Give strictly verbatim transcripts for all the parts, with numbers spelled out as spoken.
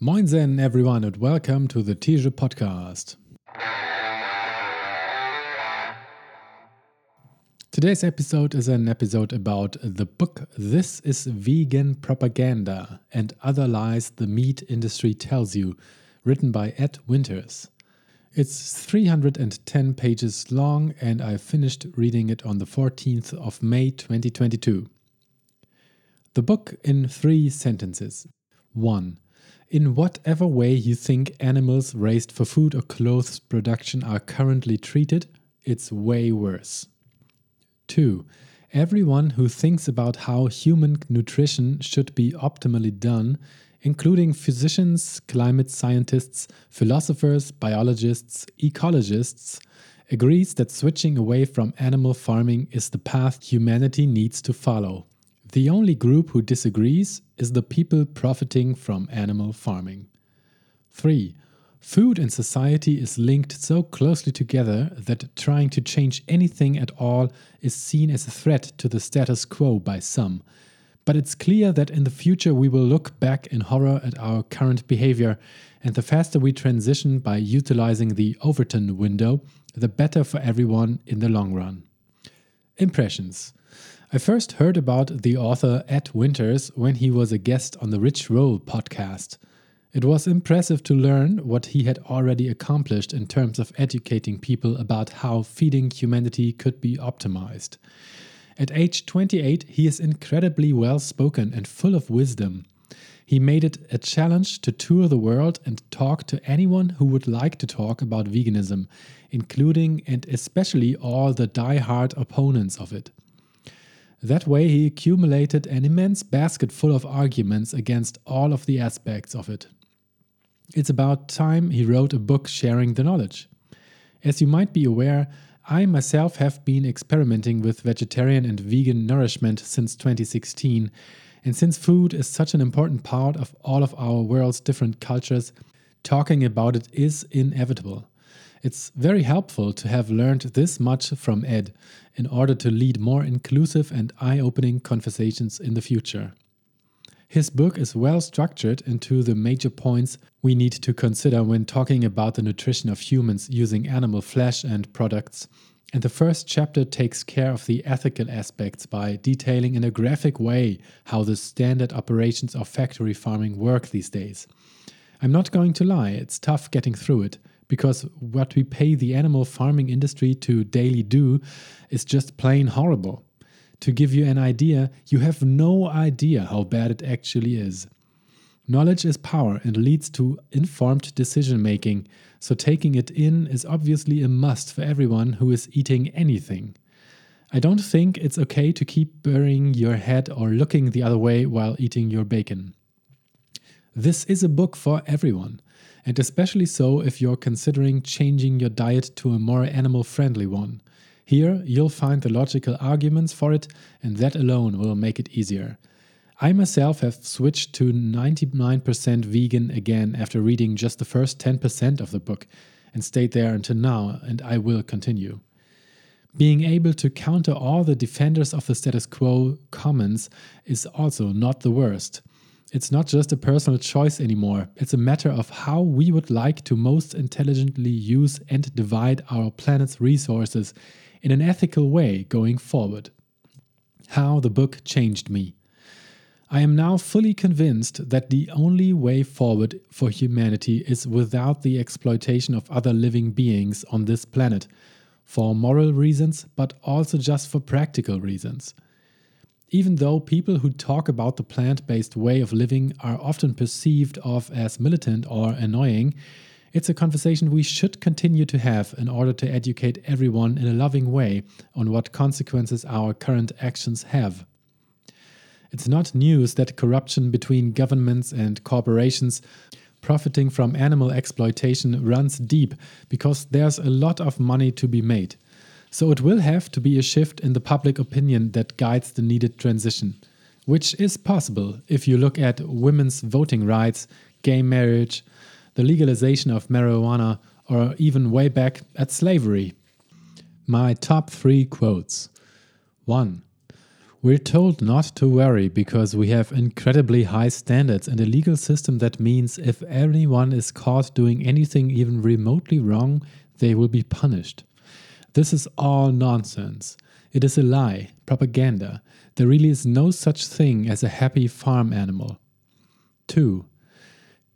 Moin Zen, everyone, and welcome to the Teesche Podcast. Today's episode is an episode about the book This is Vegan Propaganda and Other Lies the Meat Industry Tells You, written by Ed Winters. It's three hundred ten pages long, and I finished reading it on the fourteenth of May twenty twenty-two. The book in three sentences. one. In whatever way you think animals raised for food or clothes production are currently treated, it's way worse. two. Everyone who thinks about how human nutrition should be optimally done, including physicians, climate scientists, philosophers, biologists, ecologists, agrees that switching away from animal farming is the path humanity needs to follow. The only group who disagrees is the people profiting from animal farming. three. Food and society is linked so closely together that trying to change anything at all is seen as a threat to the status quo by some. But it's clear that in the future we will look back in horror at our current behavior, and the faster we transition by utilizing the Overton window, the better for everyone in the long run. Impressions. I first heard about the author Ed Winters when he was a guest on the Rich Roll podcast. It was impressive to learn what he had already accomplished in terms of educating people about how feeding humanity could be optimized. At age twenty-eight, he is incredibly well-spoken and full of wisdom. He made it a challenge to tour the world and talk to anyone who would like to talk about veganism, including and especially all the die-hard opponents of it. That way he accumulated an immense basket full of arguments against all of the aspects of it. It's about time he wrote a book sharing the knowledge. As you might be aware, I myself have been experimenting with vegetarian and vegan nourishment since twenty sixteen, and since food is such an important part of all of our world's different cultures, talking about it is inevitable. It's very helpful to have learned this much from Ed in order to lead more inclusive and eye-opening conversations in the future. His book is well structured into the major points we need to consider when talking about the nutrition of humans using animal flesh and products, and the first chapter takes care of the ethical aspects by detailing in a graphic way how the standard operations of factory farming work these days. I'm not going to lie, it's tough getting through it, because what we pay the animal farming industry to daily do is just plain horrible. To give you an idea, you have no idea how bad it actually is. Knowledge is power and leads to informed decision-making, so taking it in is obviously a must for everyone who is eating anything. I don't think it's okay to keep burying your head or looking the other way while eating your bacon. This is a book for everyone, and especially so if you're considering changing your diet to a more animal-friendly one. Here, you'll find the logical arguments for it, and that alone will make it easier. I myself have switched to ninety-nine percent vegan again after reading just the first ten percent of the book, and stayed there until now, and I will continue. Being able to counter all the defenders of the status quo comments is also not the worst. It's not just a personal choice anymore, it's a matter of how we would like to most intelligently use and divide our planet's resources in an ethical way going forward. How the book changed me. I am now fully convinced that the only way forward for humanity is without the exploitation of other living beings on this planet, for moral reasons, but also just for practical reasons. Even though people who talk about the plant-based way of living are often perceived of as militant or annoying, it's a conversation we should continue to have in order to educate everyone in a loving way on what consequences our current actions have. It's not news that corruption between governments and corporations profiting from animal exploitation runs deep, because there's a lot of money to be made. So it will have to be a shift in the public opinion that guides the needed transition, which is possible if you look at women's voting rights, gay marriage, the legalization of marijuana, or even way back at slavery. My top three quotes. one. We're told not to worry because we have incredibly high standards and a legal system that means if anyone is caught doing anything even remotely wrong, they will be punished. This is all nonsense. It is a lie, propaganda. There really is no such thing as a happy farm animal. two.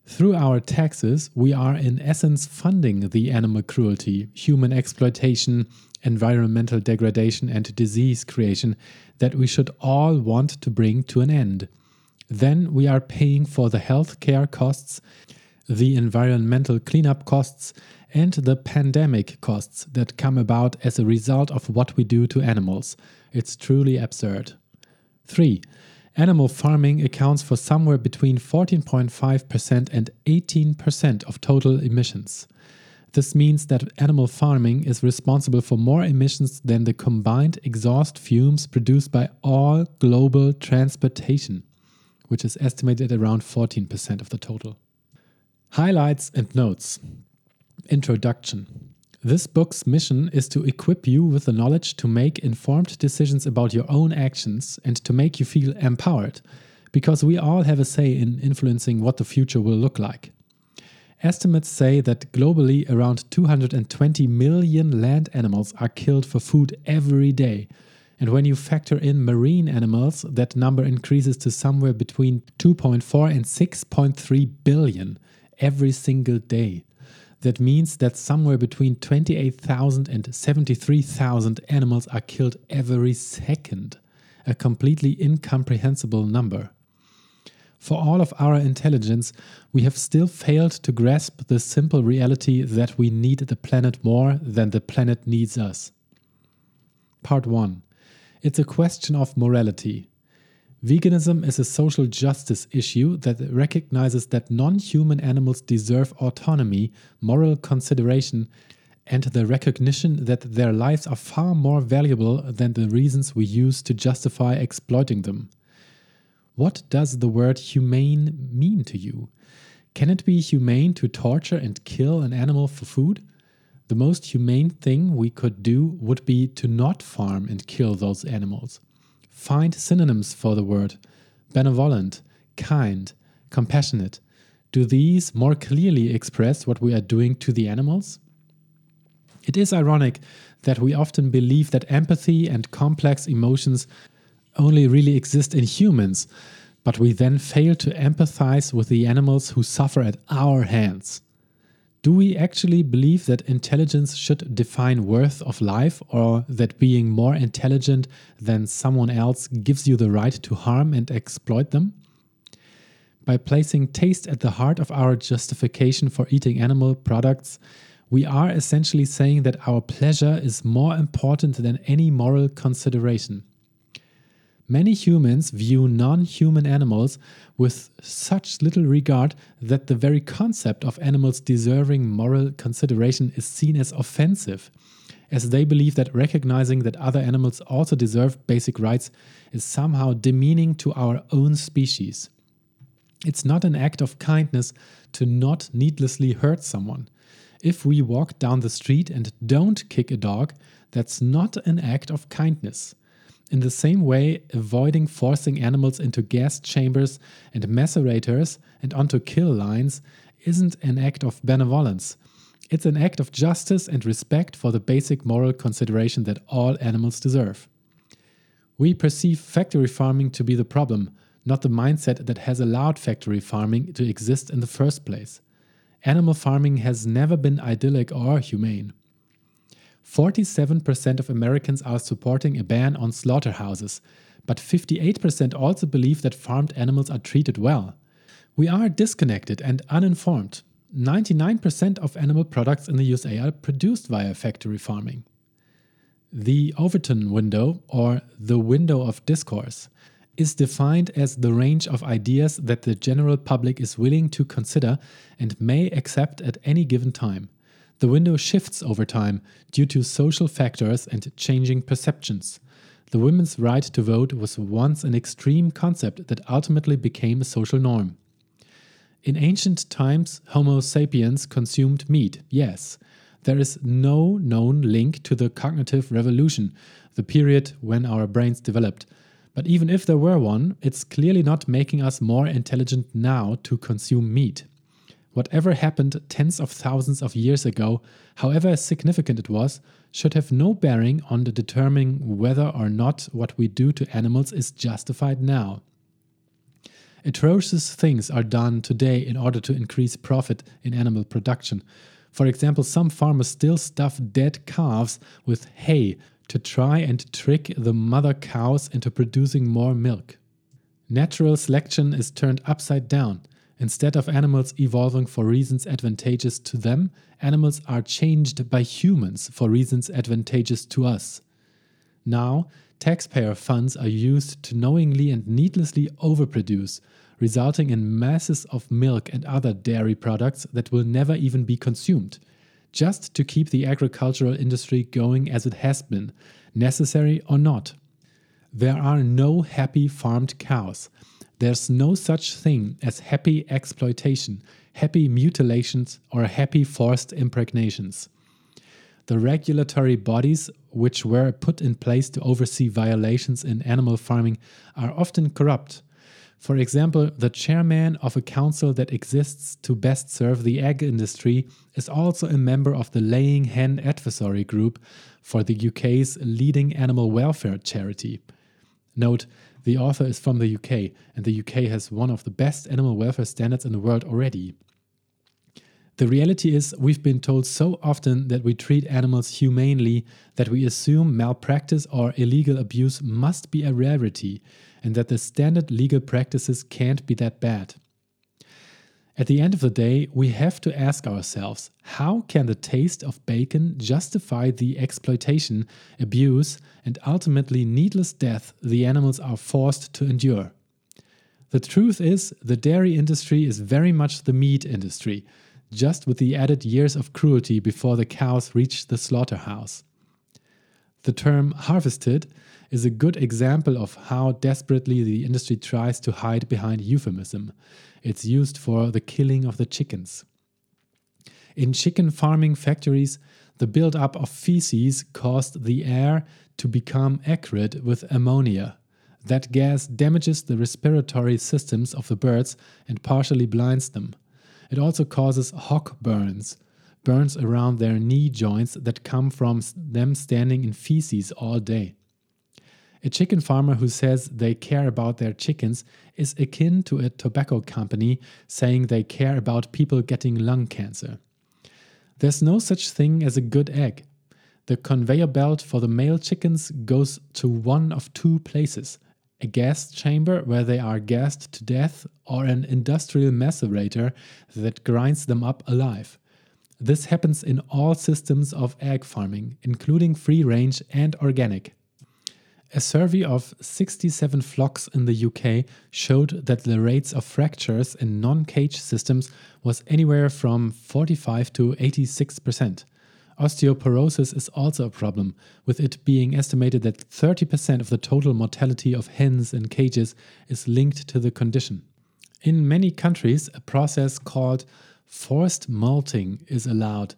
Through our taxes, we are in essence funding the animal cruelty, human exploitation, environmental degradation and disease creation that we should all want to bring to an end. Then we are paying for the health care costs, the environmental cleanup costs, and the pandemic costs that come about as a result of what we do to animals. It's truly absurd. three. Animal farming accounts for somewhere between fourteen point five percent and eighteen percent of total emissions. This means that animal farming is responsible for more emissions than the combined exhaust fumes produced by all global transportation, which is estimated at around fourteen percent of the total. Highlights and notes. Introduction. This book's mission is to equip you with the knowledge to make informed decisions about your own actions and to make you feel empowered, because we all have a say in influencing what the future will look like. Estimates say that globally around two hundred twenty million land animals are killed for food every day. And when you factor in marine animals, that number increases to somewhere between two point four and six point three billion every single day. That means that somewhere between twenty-eight thousand and seventy-three thousand animals are killed every second. A completely incomprehensible number. For all of our intelligence, we have still failed to grasp the simple reality that we need the planet more than the planet needs us. Part one. It's a question of morality. Veganism is a social justice issue that recognizes that non-human animals deserve autonomy, moral consideration, and the recognition that their lives are far more valuable than the reasons we use to justify exploiting them. What does the word humane mean to you? Can it be humane to torture and kill an animal for food? The most humane thing we could do would be to not farm and kill those animals. Find synonyms for the word. Benevolent, kind, compassionate. Do these more clearly express what we are doing to the animals? It is ironic that we often believe that empathy and complex emotions only really exist in humans, but we then fail to empathize with the animals who suffer at our hands. Do we actually believe that intelligence should define worth of life, or that being more intelligent than someone else gives you the right to harm and exploit them? By placing taste at the heart of our justification for eating animal products, we are essentially saying that our pleasure is more important than any moral consideration. Many humans view non-human animals with such little regard that the very concept of animals deserving moral consideration is seen as offensive, as they believe that recognizing that other animals also deserve basic rights is somehow demeaning to our own species. It's not an act of kindness to not needlessly hurt someone. If we walk down the street and don't kick a dog, that's not an act of kindness. In the same way, avoiding forcing animals into gas chambers and macerators and onto kill lines isn't an act of benevolence. It's an act of justice and respect for the basic moral consideration that all animals deserve. We perceive factory farming to be the problem, not the mindset that has allowed factory farming to exist in the first place. Animal farming has never been idyllic or humane. forty-seven percent of Americans are supporting a ban on slaughterhouses, but fifty-eight percent also believe that farmed animals are treated well. We are disconnected and uninformed. ninety-nine percent of animal products in the U S A are produced via factory farming. The Overton window, or the window of discourse, is defined as the range of ideas that the general public is willing to consider and may accept at any given time. The window shifts over time due to social factors and changing perceptions. The women's right to vote was once an extreme concept that ultimately became a social norm. In ancient times, Homo sapiens consumed meat, yes. There is no known link to the cognitive revolution, the period when our brains developed, But even if there were one, it's clearly not making us more intelligent now to consume meat. Whatever happened tens of thousands of years ago, however significant it was, should have no bearing on the determining whether or not what we do to animals is justified now. Atrocious things are done today in order to increase profit in animal production. For example, some farmers still stuff dead calves with hay to try and trick the mother cows into producing more milk. Natural selection is turned upside down. Instead of animals evolving for reasons advantageous to them, animals are changed by humans for reasons advantageous to us. Now, taxpayer funds are used to knowingly and needlessly overproduce, resulting in masses of milk and other dairy products that will never even be consumed, just to keep the agricultural industry going as it has been, necessary or not. There are no happy farmed cows. There's no such thing as happy exploitation, happy mutilations, or happy forced impregnations. The regulatory bodies which were put in place to oversee violations in animal farming are often corrupt. For example, the chairman of a council that exists to best serve the egg industry is also a member of the Laying Hen Advisory Group for the U K's leading animal welfare charity. Note, the author is from the U K, and the U K has one of the best animal welfare standards in the world already. The reality is, we've been told so often that we treat animals humanely that we assume malpractice or illegal abuse must be a rarity, and that the standard legal practices can't be that bad. At the end of the day, we have to ask ourselves, how can the taste of bacon justify the exploitation, abuse, and ultimately needless death the animals are forced to endure? The truth is, the dairy industry is very much the meat industry, just with the added years of cruelty before the cows reach the slaughterhouse. The term harvested is a good example of how desperately the industry tries to hide behind euphemism. It's used for the killing of the chickens. In chicken farming factories, the buildup of feces caused the air to become acrid with ammonia. That gas damages the respiratory systems of the birds and partially blinds them. It also causes hock burns, burns around their knee joints that come from them standing in feces all day. A chicken farmer who says they care about their chickens is akin to a tobacco company saying they care about people getting lung cancer. There's no such thing as a good egg. The conveyor belt for the male chickens goes to one of two places: a gas chamber where they are gassed to death, or an industrial macerator that grinds them up alive. This happens in all systems of egg farming, including free-range and organic. A survey of sixty-seven flocks in the U K showed that the rates of fractures in non-cage systems was anywhere from forty-five to eighty-six percent. Osteoporosis is also a problem, with it being estimated that thirty percent of the total mortality of hens in cages is linked to the condition. In many countries, a process called forced molting is allowed.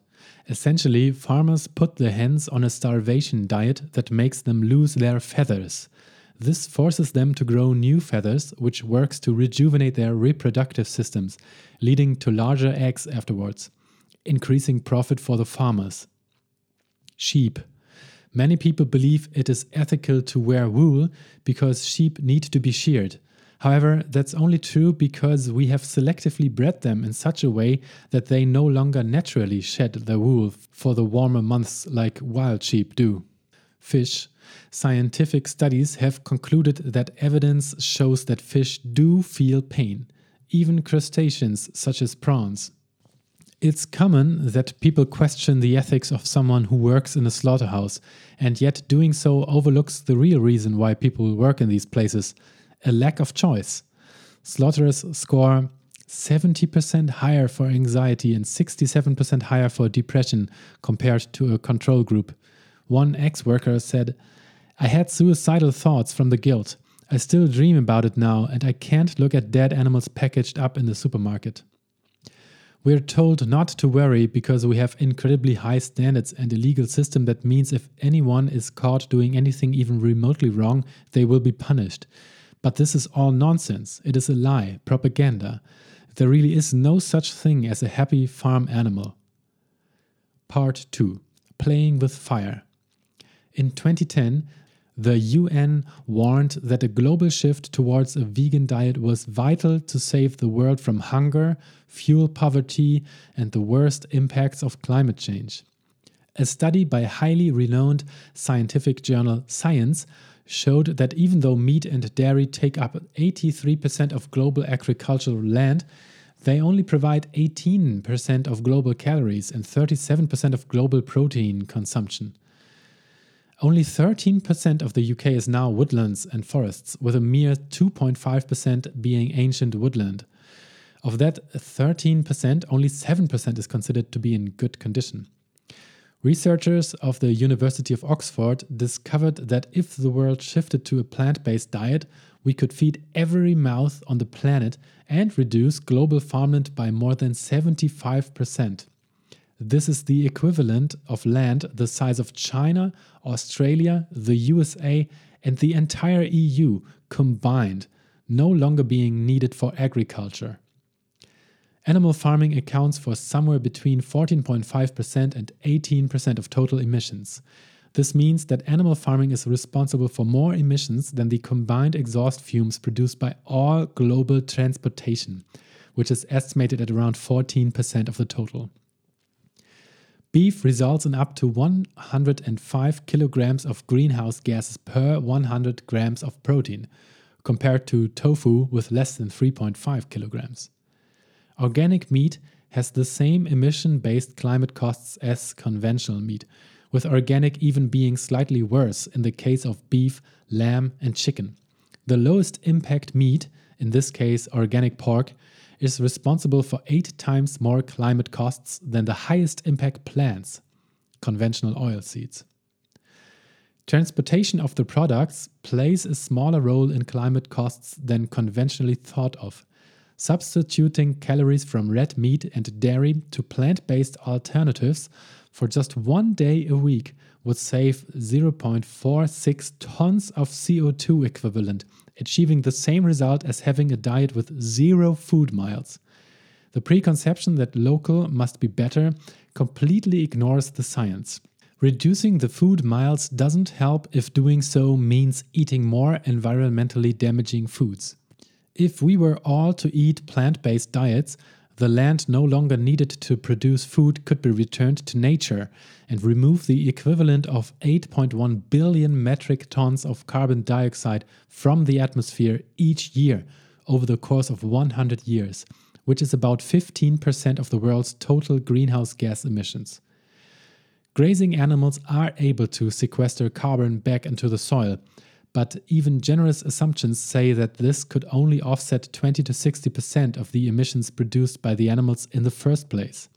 Essentially, farmers put the hens on a starvation diet that makes them lose their feathers. This forces them to grow new feathers, which works to rejuvenate their reproductive systems, leading to larger eggs afterwards, increasing profit for the farmers. Sheep. Many people believe it is ethical to wear wool because sheep need to be sheared. However, that's only true because we have selectively bred them in such a way that they no longer naturally shed their wool for the warmer months like wild sheep do. Fish. Scientific studies have concluded that evidence shows that fish do feel pain, even crustaceans such as prawns. It's common that people question the ethics of someone who works in a slaughterhouse, and yet doing so overlooks the real reason why people work in these places: a lack of choice. Slaughterers score seventy percent higher for anxiety and sixty-seven percent higher for depression compared to a control group. One ex-worker said, "I had suicidal thoughts from the guilt. I still dream about it now, and I can't look at dead animals packaged up in the supermarket." We are told not to worry because we have incredibly high standards and a legal system that means if anyone is caught doing anything even remotely wrong, they will be punished. But this is all nonsense. It is a lie, propaganda. There really is no such thing as a happy farm animal. Part two. Playing with fire. In twenty ten, the U N warned that a global shift towards a vegan diet was vital to save the world from hunger, fuel poverty, and the worst impacts of climate change. A study by highly renowned scientific journal Science showed that even though meat and dairy take up eighty-three percent of global agricultural land, they only provide eighteen percent of global calories and thirty-seven percent of global protein consumption. Only thirteen percent of the U K is now woodlands and forests, with a mere two point five percent being ancient woodland. Of that thirteen percent, only seven percent is considered to be in good condition. Researchers of the University of Oxford discovered that if the world shifted to a plant-based diet, we could feed every mouth on the planet and reduce global farmland by more than seventy-five percent. This is the equivalent of land the size of China, Australia, the U S A, and the entire E U combined, no longer being needed for agriculture. Animal farming accounts for somewhere between fourteen point five percent and eighteen percent of total emissions. This means that animal farming is responsible for more emissions than the combined exhaust fumes produced by all global transportation, which is estimated at around fourteen percent of the total. Beef results in up to one hundred five kilograms of greenhouse gases per one hundred grams of protein, compared to tofu with less than three point five kilograms. Organic meat has the same emission-based climate costs as conventional meat, with organic even being slightly worse in the case of beef, lamb, and chicken. The lowest impact meat, in this case organic pork, is responsible for eight times more climate costs than the highest impact plants, conventional oilseeds. Transportation of the products plays a smaller role in climate costs than conventionally thought of. Substituting calories from red meat and dairy to plant-based alternatives for just one day a week would save zero point four six tons of C O two equivalent, achieving the same result as having a diet with zero food miles. The preconception that local must be better completely ignores the science. Reducing the food miles doesn't help if doing so means eating more environmentally damaging foods. If we were all to eat plant-based diets, the land no longer needed to produce food could be returned to nature and remove the equivalent of eight point one billion metric tons of carbon dioxide from the atmosphere each year over the course of one hundred years, which is about fifteen percent of the world's total greenhouse gas emissions. Grazing animals are able to sequester carbon back into the soil, but even generous assumptions say that this could only offset twenty to sixty percent of the emissions produced by the animals in the first place.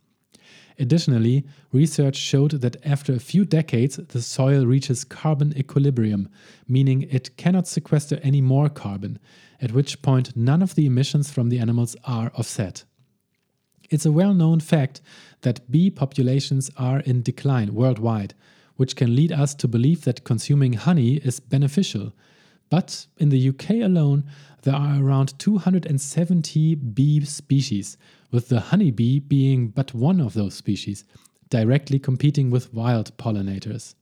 Additionally, research showed that after a few decades, the soil reaches carbon equilibrium, meaning it cannot sequester any more carbon, at which point none of the emissions from the animals are offset. It's a well-known fact that bee populations are in decline worldwide, which can lead us to believe that consuming honey is beneficial. But in the U K alone, there are around two hundred seventy bee species, with the honeybee being but one of those species, directly competing with wild pollinators.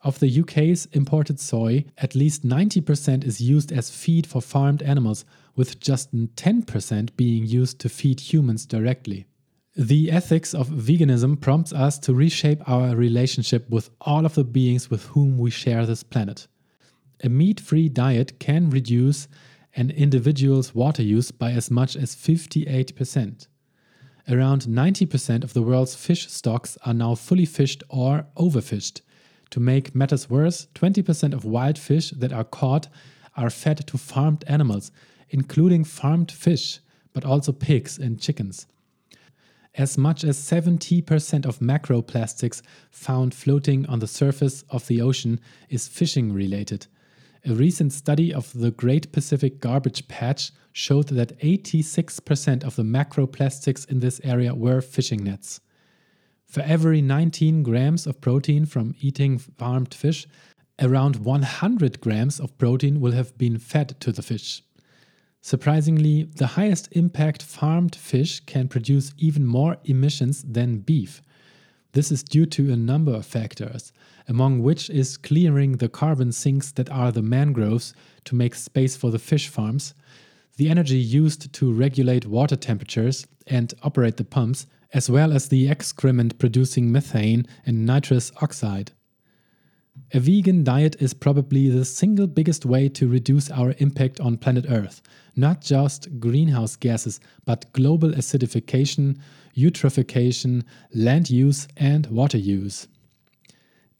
Of the U K's imported soy, at least ninety percent is used as feed for farmed animals, with just ten percent being used to feed humans directly. The ethics of veganism prompts us to reshape our relationship with all of the beings with whom we share this planet. A meat-free diet can reduce an individual's water use by as much as fifty-eight percent. Around ninety percent of the world's fish stocks are now fully fished or overfished. To make matters worse, twenty percent of wild fish that are caught are fed to farmed animals, including farmed fish, but also pigs and chickens. As much as seventy percent of macroplastics found floating on the surface of the ocean is fishing related. A recent study of the Great Pacific Garbage Patch showed that eighty-six percent of the macroplastics in this area were fishing nets. For every nineteen grams of protein from eating farmed fish, around one hundred grams of protein will have been fed to the fish. Surprisingly, the highest impact farmed fish can produce even more emissions than beef. This is due to a number of factors, among which is clearing the carbon sinks that are the mangroves to make space for the fish farms, the energy used to regulate water temperatures and operate the pumps, as well as the excrement producing methane and nitrous oxide. A vegan diet is probably the single biggest way to reduce our impact on planet Earth, not just greenhouse gases, but global acidification, eutrophication, land use and water use.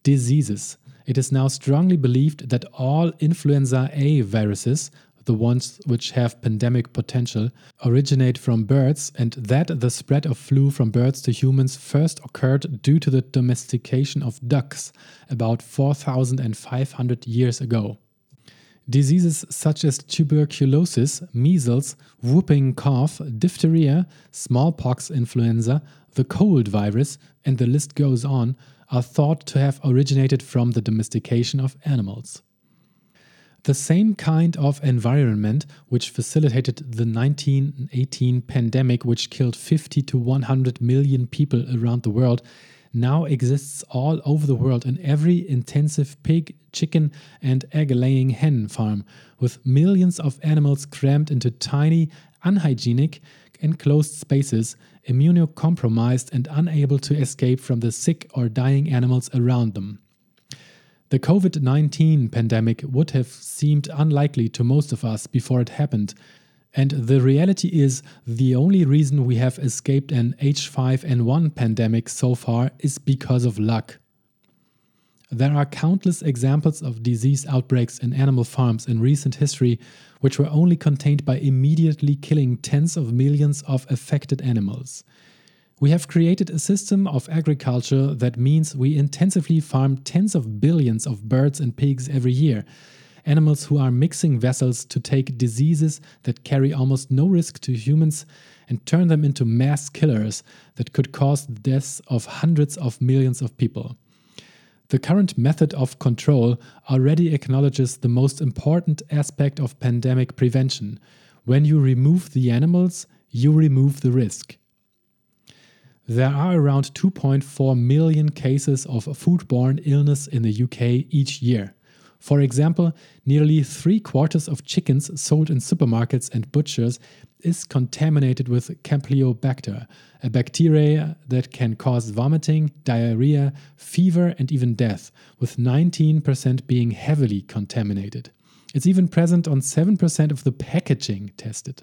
Diseases. It is now strongly believed that all influenza A viruses, the ones which have pandemic potential, originate from birds, and that the spread of flu from birds to humans first occurred due to the domestication of ducks about four thousand five hundred years ago. Diseases such as tuberculosis, measles, whooping cough, diphtheria, smallpox influenza, the cold virus, and the list goes on, are thought to have originated from the domestication of animals. The same kind of environment which facilitated the nineteen eighteen pandemic, which killed fifty to one hundred million people around the world, now exists all over the world in every intensive pig, chicken and egg-laying hen farm, with millions of animals crammed into tiny, unhygienic, enclosed spaces, immunocompromised and unable to escape from the sick or dying animals around them. The covid nineteen pandemic would have seemed unlikely to most of us before it happened, and the reality is the only reason we have escaped an H five N one pandemic so far is because of luck. There are countless examples of disease outbreaks in animal farms in recent history, which were only contained by immediately killing tens of millions of affected animals. We have created a system of agriculture that means we intensively farm tens of billions of birds and pigs every year, animals who are mixing vessels to take diseases that carry almost no risk to humans and turn them into mass killers that could cause the deaths of hundreds of millions of people. The current method of control already acknowledges the most important aspect of pandemic prevention. When you remove the animals, you remove the risk. There are around two point four million cases of foodborne illness in the U K each year. For example, nearly three quarters of chickens sold in supermarkets and butchers is contaminated with Campylobacter, a bacteria that can cause vomiting, diarrhea, fever and even death, with nineteen percent being heavily contaminated. It's even present on seven percent of the packaging tested.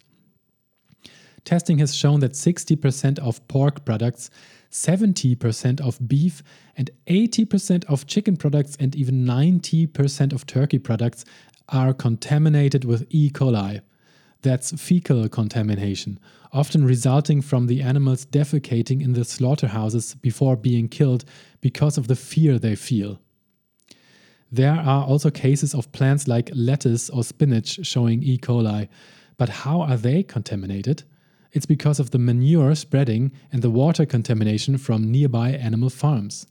Testing has shown that sixty percent of pork products, seventy percent of beef, and eighty percent of chicken products and even ninety percent of turkey products are contaminated with E. coli. That's fecal contamination, often resulting from the animals defecating in the slaughterhouses before being killed because of the fear they feel. There are also cases of plants like lettuce or spinach showing E. coli, but how are they contaminated? It's because of the manure spreading and the water contamination from nearby animal farms.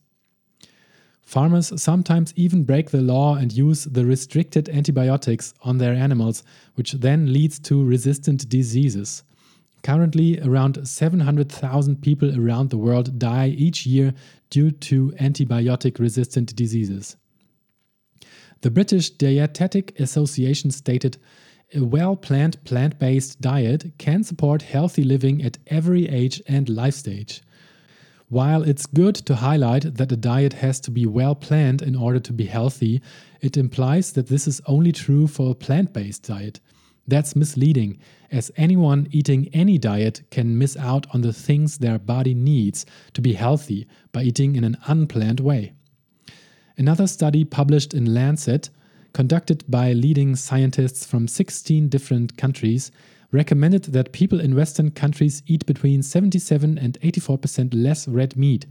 Farmers sometimes even break the law and use the restricted antibiotics on their animals, which then leads to resistant diseases. Currently, around seven hundred thousand people around the world die each year due to antibiotic-resistant diseases. The British Dietetic Association stated, "A well-planned plant-based diet can support healthy living at every age and life stage." While it's good to highlight that a diet has to be well-planned in order to be healthy, it implies that this is only true for a plant-based diet. That's misleading, as anyone eating any diet can miss out on the things their body needs to be healthy by eating in an unplanned way. Another study published in Lancet, conducted by leading scientists from sixteen different countries, recommended that people in Western countries eat between seventy-seven and eighty-four percent less red meat.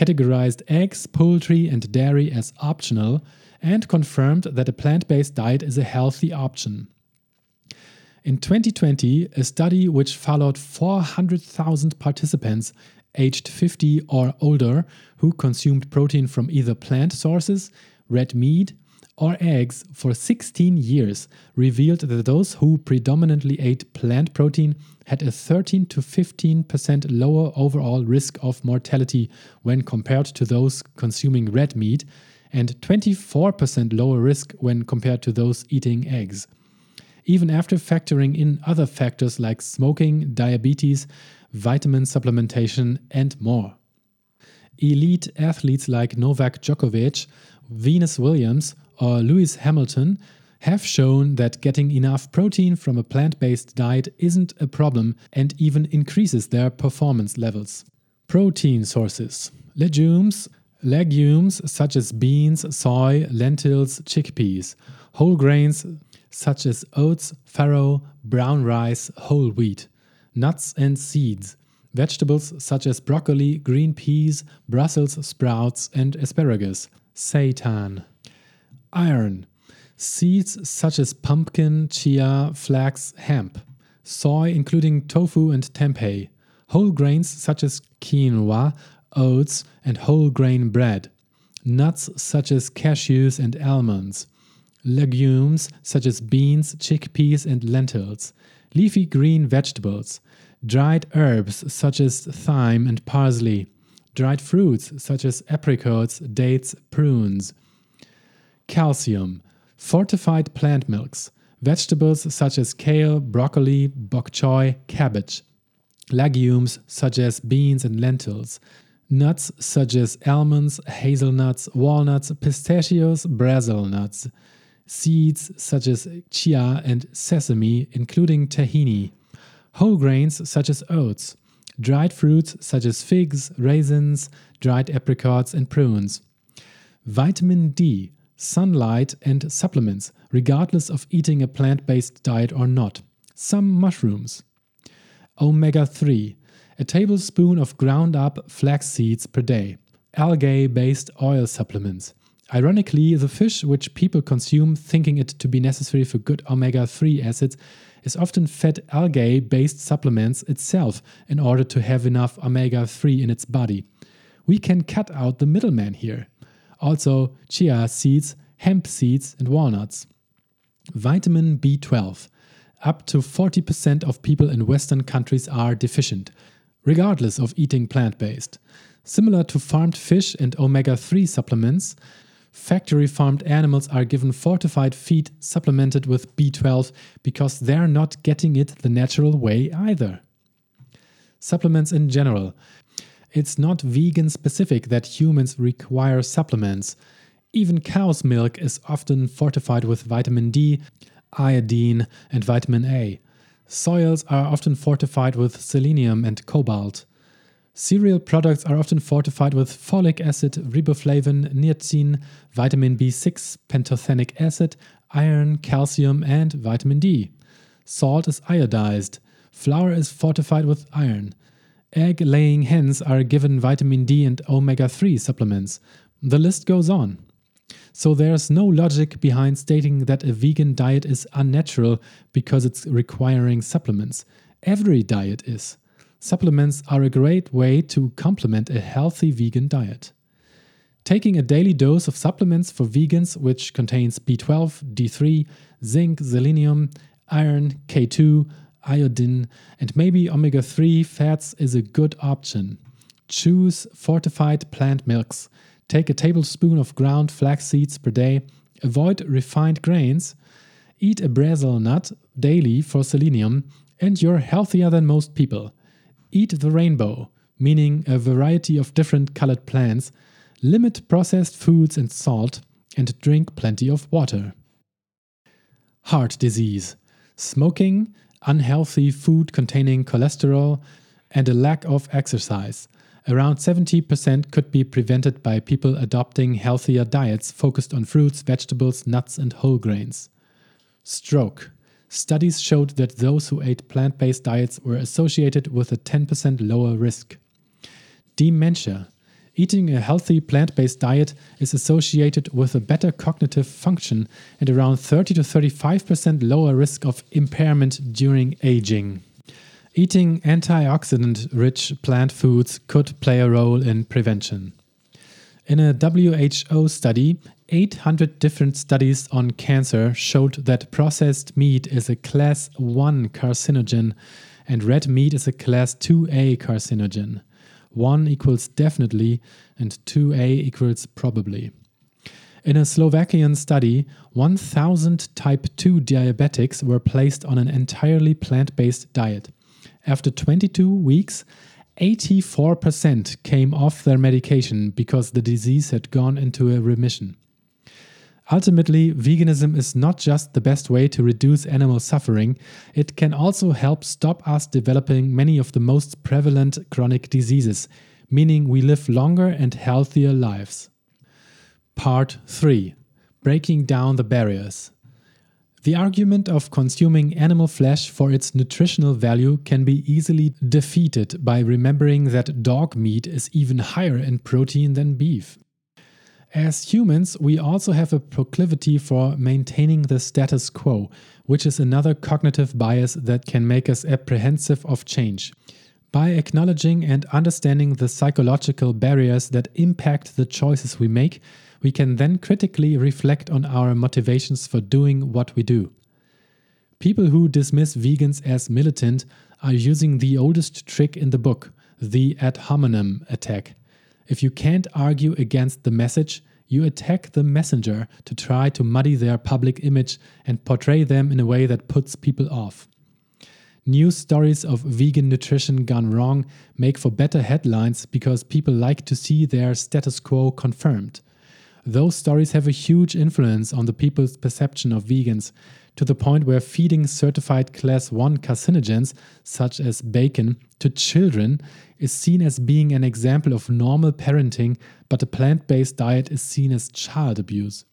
categorized eggs, poultry, and dairy as optional, and confirmed that a plant-based diet is a healthy option. In twenty twenty, a study which followed four hundred thousand participants aged fifty or older who consumed protein from either plant sources, red meat, or eggs for sixteen years revealed that those who predominantly ate plant protein had a thirteen to fifteen percent lower overall risk of mortality when compared to those consuming red meat, and twenty-four percent lower risk when compared to those eating eggs. Even after factoring in other factors like smoking, diabetes, vitamin supplementation, and more. Elite athletes like Novak Djokovic, Venus Williams, or Lewis Hamilton have shown that getting enough protein from a plant-based diet isn't a problem and even increases their performance levels. Protein sources: legumes, legumes such as beans, soy, lentils, chickpeas, whole grains such as oats, farro, brown rice, whole wheat, nuts and seeds, vegetables such as broccoli, green peas, Brussels sprouts, and asparagus, seitan. Iron, seeds such as pumpkin, chia, flax, hemp, soy including tofu and tempeh, whole grains such as quinoa, oats, and whole grain bread, nuts such as cashews and almonds, legumes such as beans, chickpeas, and lentils, leafy green vegetables, dried herbs such as thyme and parsley, dried fruits such as apricots, dates, prunes. Calcium, fortified plant milks, vegetables such as kale, broccoli, bok choy, cabbage, legumes such as beans and lentils, nuts such as almonds, hazelnuts, walnuts, pistachios, Brazil nuts, seeds such as chia and sesame, including tahini, whole grains such as oats, dried fruits such as figs, raisins, dried apricots, and prunes. Vitamin D, sunlight, and supplements, regardless of eating a plant-based diet or not. Some mushrooms. omega three, a tablespoon of ground-up flax seeds per day. Algae-based oil supplements. Ironically, the fish, which people consume thinking it to be necessary for good omega three acids, is often fed algae-based supplements itself in order to have enough omega three in its body. We can cut out the middleman here. Also, chia seeds, hemp seeds, and walnuts. Vitamin B twelve. Up to forty percent of people in Western countries are deficient, regardless of eating plant-based. Similar to farmed fish and omega three supplements, factory-farmed animals are given fortified feed supplemented with B twelve because they're not getting it the natural way either. Supplements in general. It's not vegan-specific that humans require supplements. Even cow's milk is often fortified with vitamin D, iodine, and vitamin A. Soils are often fortified with selenium and cobalt. Cereal products are often fortified with folic acid, riboflavin, niacin, vitamin B six, pantothenic acid, iron, calcium, and vitamin D. Salt is iodized. Flour is fortified with iron. Egg-laying hens are given vitamin D and omega three supplements. The list goes on. So there's no logic behind stating that a vegan diet is unnatural because it's requiring supplements. Every diet is. Supplements are a great way to complement a healthy vegan diet. Taking a daily dose of supplements for vegans, which contains B twelve, D three, zinc, selenium, iron, K two, iodine, and maybe omega three fats is a good option. Choose fortified plant milks. Take a tablespoon of ground flax seeds per day. Avoid refined grains. Eat a Brazil nut daily for selenium, and you're healthier than most people. Eat the rainbow, meaning a variety of different colored plants. Limit processed foods and salt, and drink plenty of water. Heart disease. Smoking, unhealthy food containing cholesterol, and a lack of exercise. Around seventy percent could be prevented by people adopting healthier diets focused on fruits, vegetables, nuts, and whole grains. Stroke. Studies showed that those who ate plant-based diets were associated with a ten percent lower risk. Dementia. Eating a healthy plant-based diet is associated with a better cognitive function and around thirty to thirty-five percent lower risk of impairment during aging. Eating antioxidant-rich plant foods could play a role in prevention. In a W H O study, eight hundred different studies on cancer showed that processed meat is a class one carcinogen and red meat is a class two A carcinogen. one equals definitely and two A equals probably. In a Slovakian study, one thousand type two diabetics were placed on an entirely plant-based diet. After twenty-two weeks, eighty-four percent came off their medication because the disease had gone into a remission. Ultimately, veganism is not just the best way to reduce animal suffering, it can also help stop us developing many of the most prevalent chronic diseases, meaning we live longer and healthier lives. Part three. Breaking down the barriers. The argument of consuming animal flesh for its nutritional value can be easily defeated by remembering that dog meat is even higher in protein than beef. As humans, we also have a proclivity for maintaining the status quo, which is another cognitive bias that can make us apprehensive of change. By acknowledging and understanding the psychological barriers that impact the choices we make, we can then critically reflect on our motivations for doing what we do. People who dismiss vegans as militant are using the oldest trick in the book, the ad hominem attack. If you can't argue against the message, you attack the messenger to try to muddy their public image and portray them in a way that puts people off. News stories of vegan nutrition gone wrong make for better headlines because people like to see their status quo confirmed. Those stories have a huge influence on the people's perception of vegans, to the point where feeding certified class one carcinogens, such as bacon, to children is seen as being an example of normal parenting, but a plant-based diet is seen as child abuse.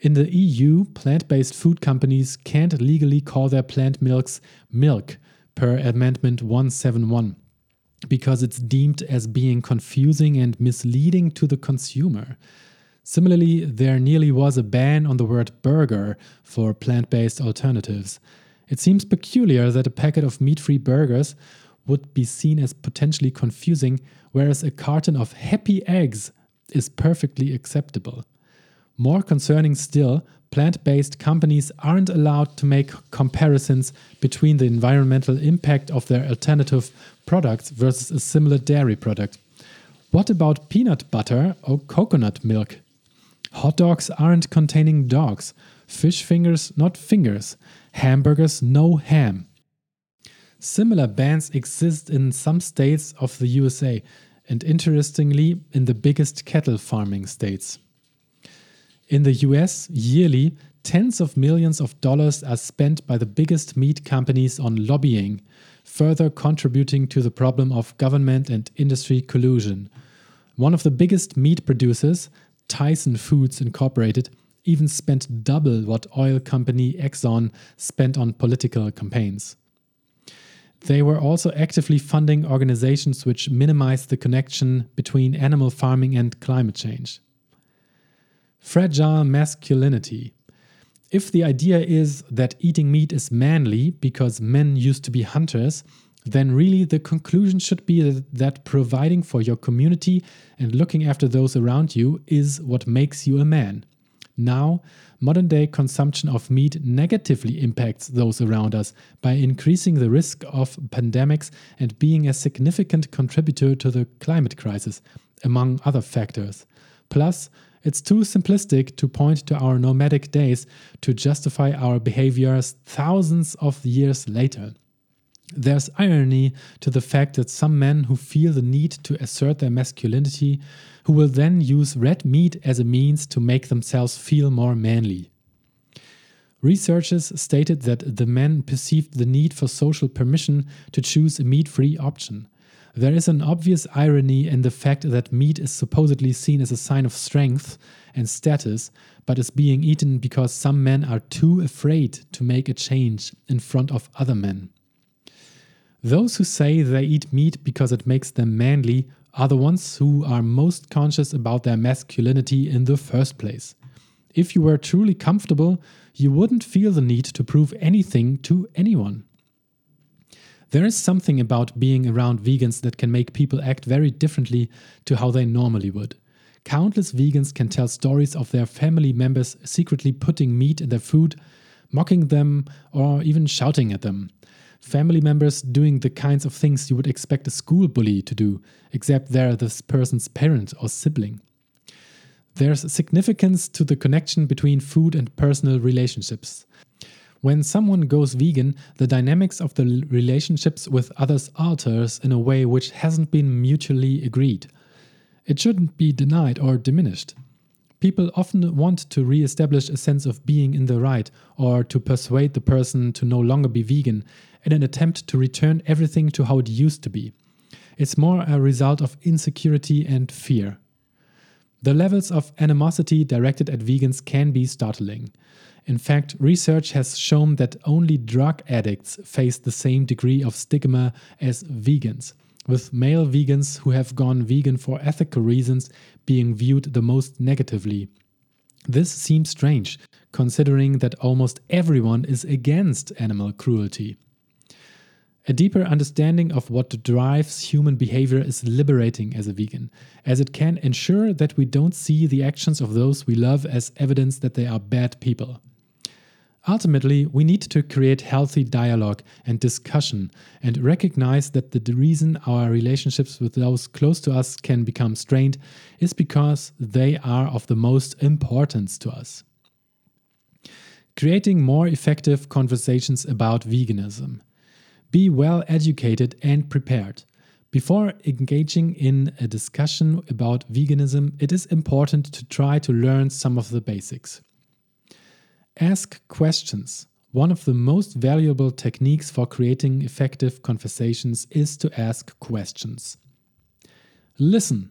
In the E U, plant-based food companies can't legally call their plant milks milk per Amendment one seventy-one, because it's deemed as being confusing and misleading to the consumer. Similarly, there nearly was a ban on the word burger for plant-based alternatives. It seems peculiar that a packet of meat-free burgers would be seen as potentially confusing, whereas a carton of happy eggs is perfectly acceptable. More concerning still, plant-based companies aren't allowed to make comparisons between the environmental impact of their alternative products versus a similar dairy product. What about peanut butter or coconut milk? Hot dogs aren't containing dogs, fish fingers not fingers, hamburgers no ham. Similar bans exist in some states of the U S A and interestingly in the biggest cattle farming states. In the U S, yearly, tens of millions of dollars are spent by the biggest meat companies on lobbying, further contributing to the problem of government and industry collusion. One of the biggest meat producers, Tyson Foods Incorporated, even spent double what oil company Exxon spent on political campaigns. They were also actively funding organizations which minimize the connection between animal farming and climate change. Fragile masculinity. If the idea is that eating meat is manly because men used to be hunters, then really the conclusion should be that providing for your community and looking after those around you is what makes you a man. Now, modern-day consumption of meat negatively impacts those around us by increasing the risk of pandemics and being a significant contributor to the climate crisis, among other factors. Plus, it's too simplistic to point to our nomadic days to justify our behaviors thousands of years later. There's irony to the fact that some men who feel the need to assert their masculinity, who will then use red meat as a means to make themselves feel more manly. Researchers stated that the men perceived the need for social permission to choose a meat-free option. There is an obvious irony in the fact that meat is supposedly seen as a sign of strength and status, but is being eaten because some men are too afraid to make a change in front of other men. Those who say they eat meat because it makes them manly are the ones who are most conscious about their masculinity in the first place. If you were truly comfortable, you wouldn't feel the need to prove anything to anyone. There is something about being around vegans that can make people act very differently to how they normally would. Countless vegans can tell stories of their family members secretly putting meat in their food, mocking them, or even shouting at them. Family members doing the kinds of things you would expect a school bully to do, except they're this person's parent or sibling. There's significance to the connection between food and personal relationships. When someone goes vegan, the dynamics of the relationships with others alters in a way which hasn't been mutually agreed. It shouldn't be denied or diminished. People often want to re-establish a sense of being in the right or to persuade the person to no longer be vegan in an attempt to return everything to how it used to be. It's more a result of insecurity and fear. The levels of animosity directed at vegans can be startling. In fact, research has shown that only drug addicts face the same degree of stigma as vegans, with male vegans who have gone vegan for ethical reasons being viewed the most negatively. This seems strange, considering that almost everyone is against animal cruelty. A deeper understanding of what drives human behavior is liberating as a vegan, as it can ensure that we don't see the actions of those we love as evidence that they are bad people. Ultimately, we need to create healthy dialogue and discussion and recognize that the reason our relationships with those close to us can become strained is because they are of the most importance to us. Creating more effective conversations about veganism. Be well educated and prepared. Before engaging in a discussion about veganism, it is important to try to learn some of the basics. Ask questions. One of the most valuable techniques for creating effective conversations is to ask questions. Listen.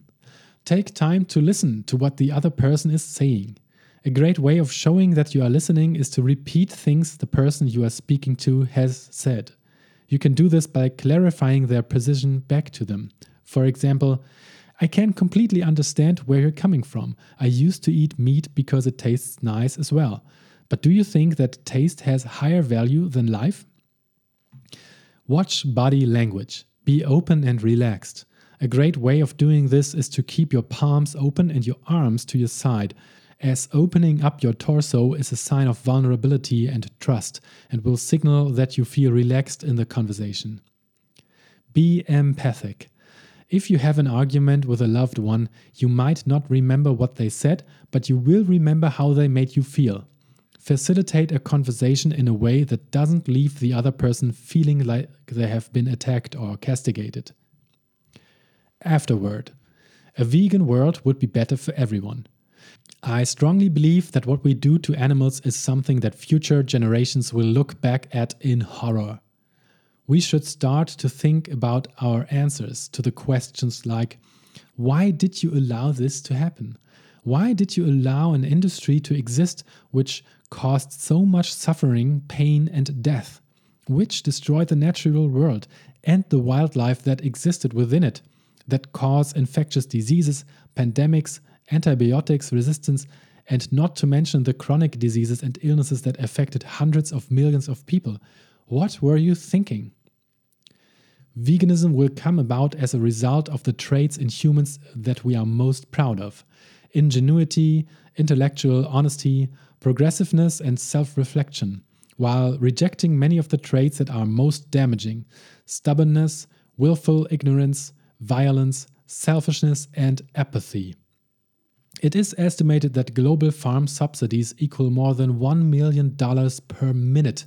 Take time to listen to what the other person is saying. A great way of showing that you are listening is to repeat things the person you are speaking to has said. You can do this by clarifying their position back to them. For example, I can completely understand where you're coming from. I used to eat meat because it tastes nice as well. But do you think that taste has higher value than life? Watch body language. Be open and relaxed. A great way of doing this is to keep your palms open and your arms to your side, as opening up your torso is a sign of vulnerability and trust and will signal that you feel relaxed in the conversation. Be empathic. If you have an argument with a loved one, you might not remember what they said, but you will remember how they made you feel. Facilitate a conversation in a way that doesn't leave the other person feeling like they have been attacked or castigated. Afterward, a vegan world would be better for everyone. I strongly believe that what we do to animals is something that future generations will look back at in horror. We should start to think about our answers to the questions like, why did you allow this to happen? Why did you allow an industry to exist which caused so much suffering, pain, and death, which destroyed the natural world and the wildlife that existed within it, that caused infectious diseases, pandemics, antibiotics resistance, and not to mention the chronic diseases and illnesses that affected hundreds of millions of people? What were you thinking? Veganism will come about as a result of the traits in humans that we are most proud of: ingenuity, intellectual honesty, progressiveness, and self-reflection, while rejecting many of the traits that are most damaging: stubbornness, willful ignorance, violence, selfishness, and apathy. It is estimated that global farm subsidies equal more than one million dollars per minute,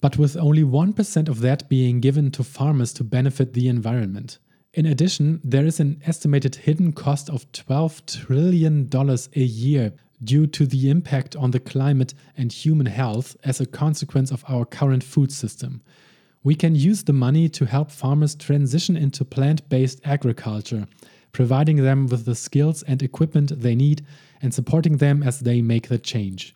but with only one percent of that being given to farmers to benefit the environment. In addition, there is an estimated hidden cost of twelve trillion dollars a year due to the impact on the climate and human health as a consequence of our current food system. We can use the money to help farmers transition into plant-based agriculture, providing them with the skills and equipment they need and supporting them as they make the change.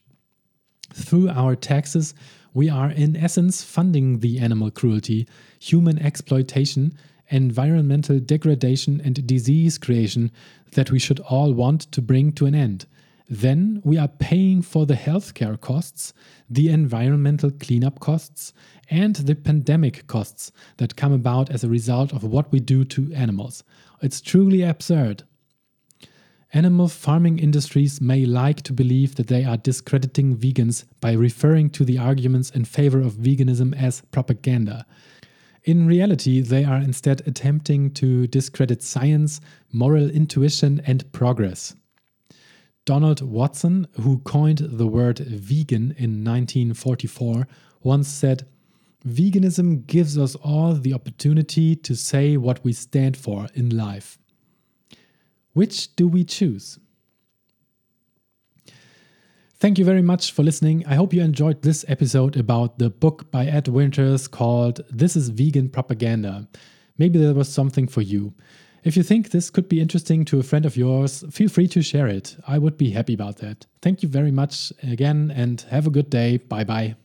Through our taxes, we are in essence funding the animal cruelty, human exploitation, environmental degradation and disease creation that we should all want to bring to an end. Then we are paying for the healthcare costs, the environmental cleanup costs, and the pandemic costs that come about as a result of what we do to animals. It's truly absurd. Animal farming industries may like to believe that they are discrediting vegans by referring to the arguments in favor of veganism as propaganda. In reality, they are instead attempting to discredit science, moral intuition, and progress. Donald Watson, who coined the word vegan in nineteen forty-four, once said, "Veganism gives us all the opportunity to say what we stand for in life." Which do we choose? Thank you very much for listening. I hope you enjoyed this episode about the book by Ed Winters called This is Vegan Propaganda. Maybe there was something for you. If you think this could be interesting to a friend of yours, feel free to share it. I would be happy about that. Thank you very much again and have a good day. Bye bye.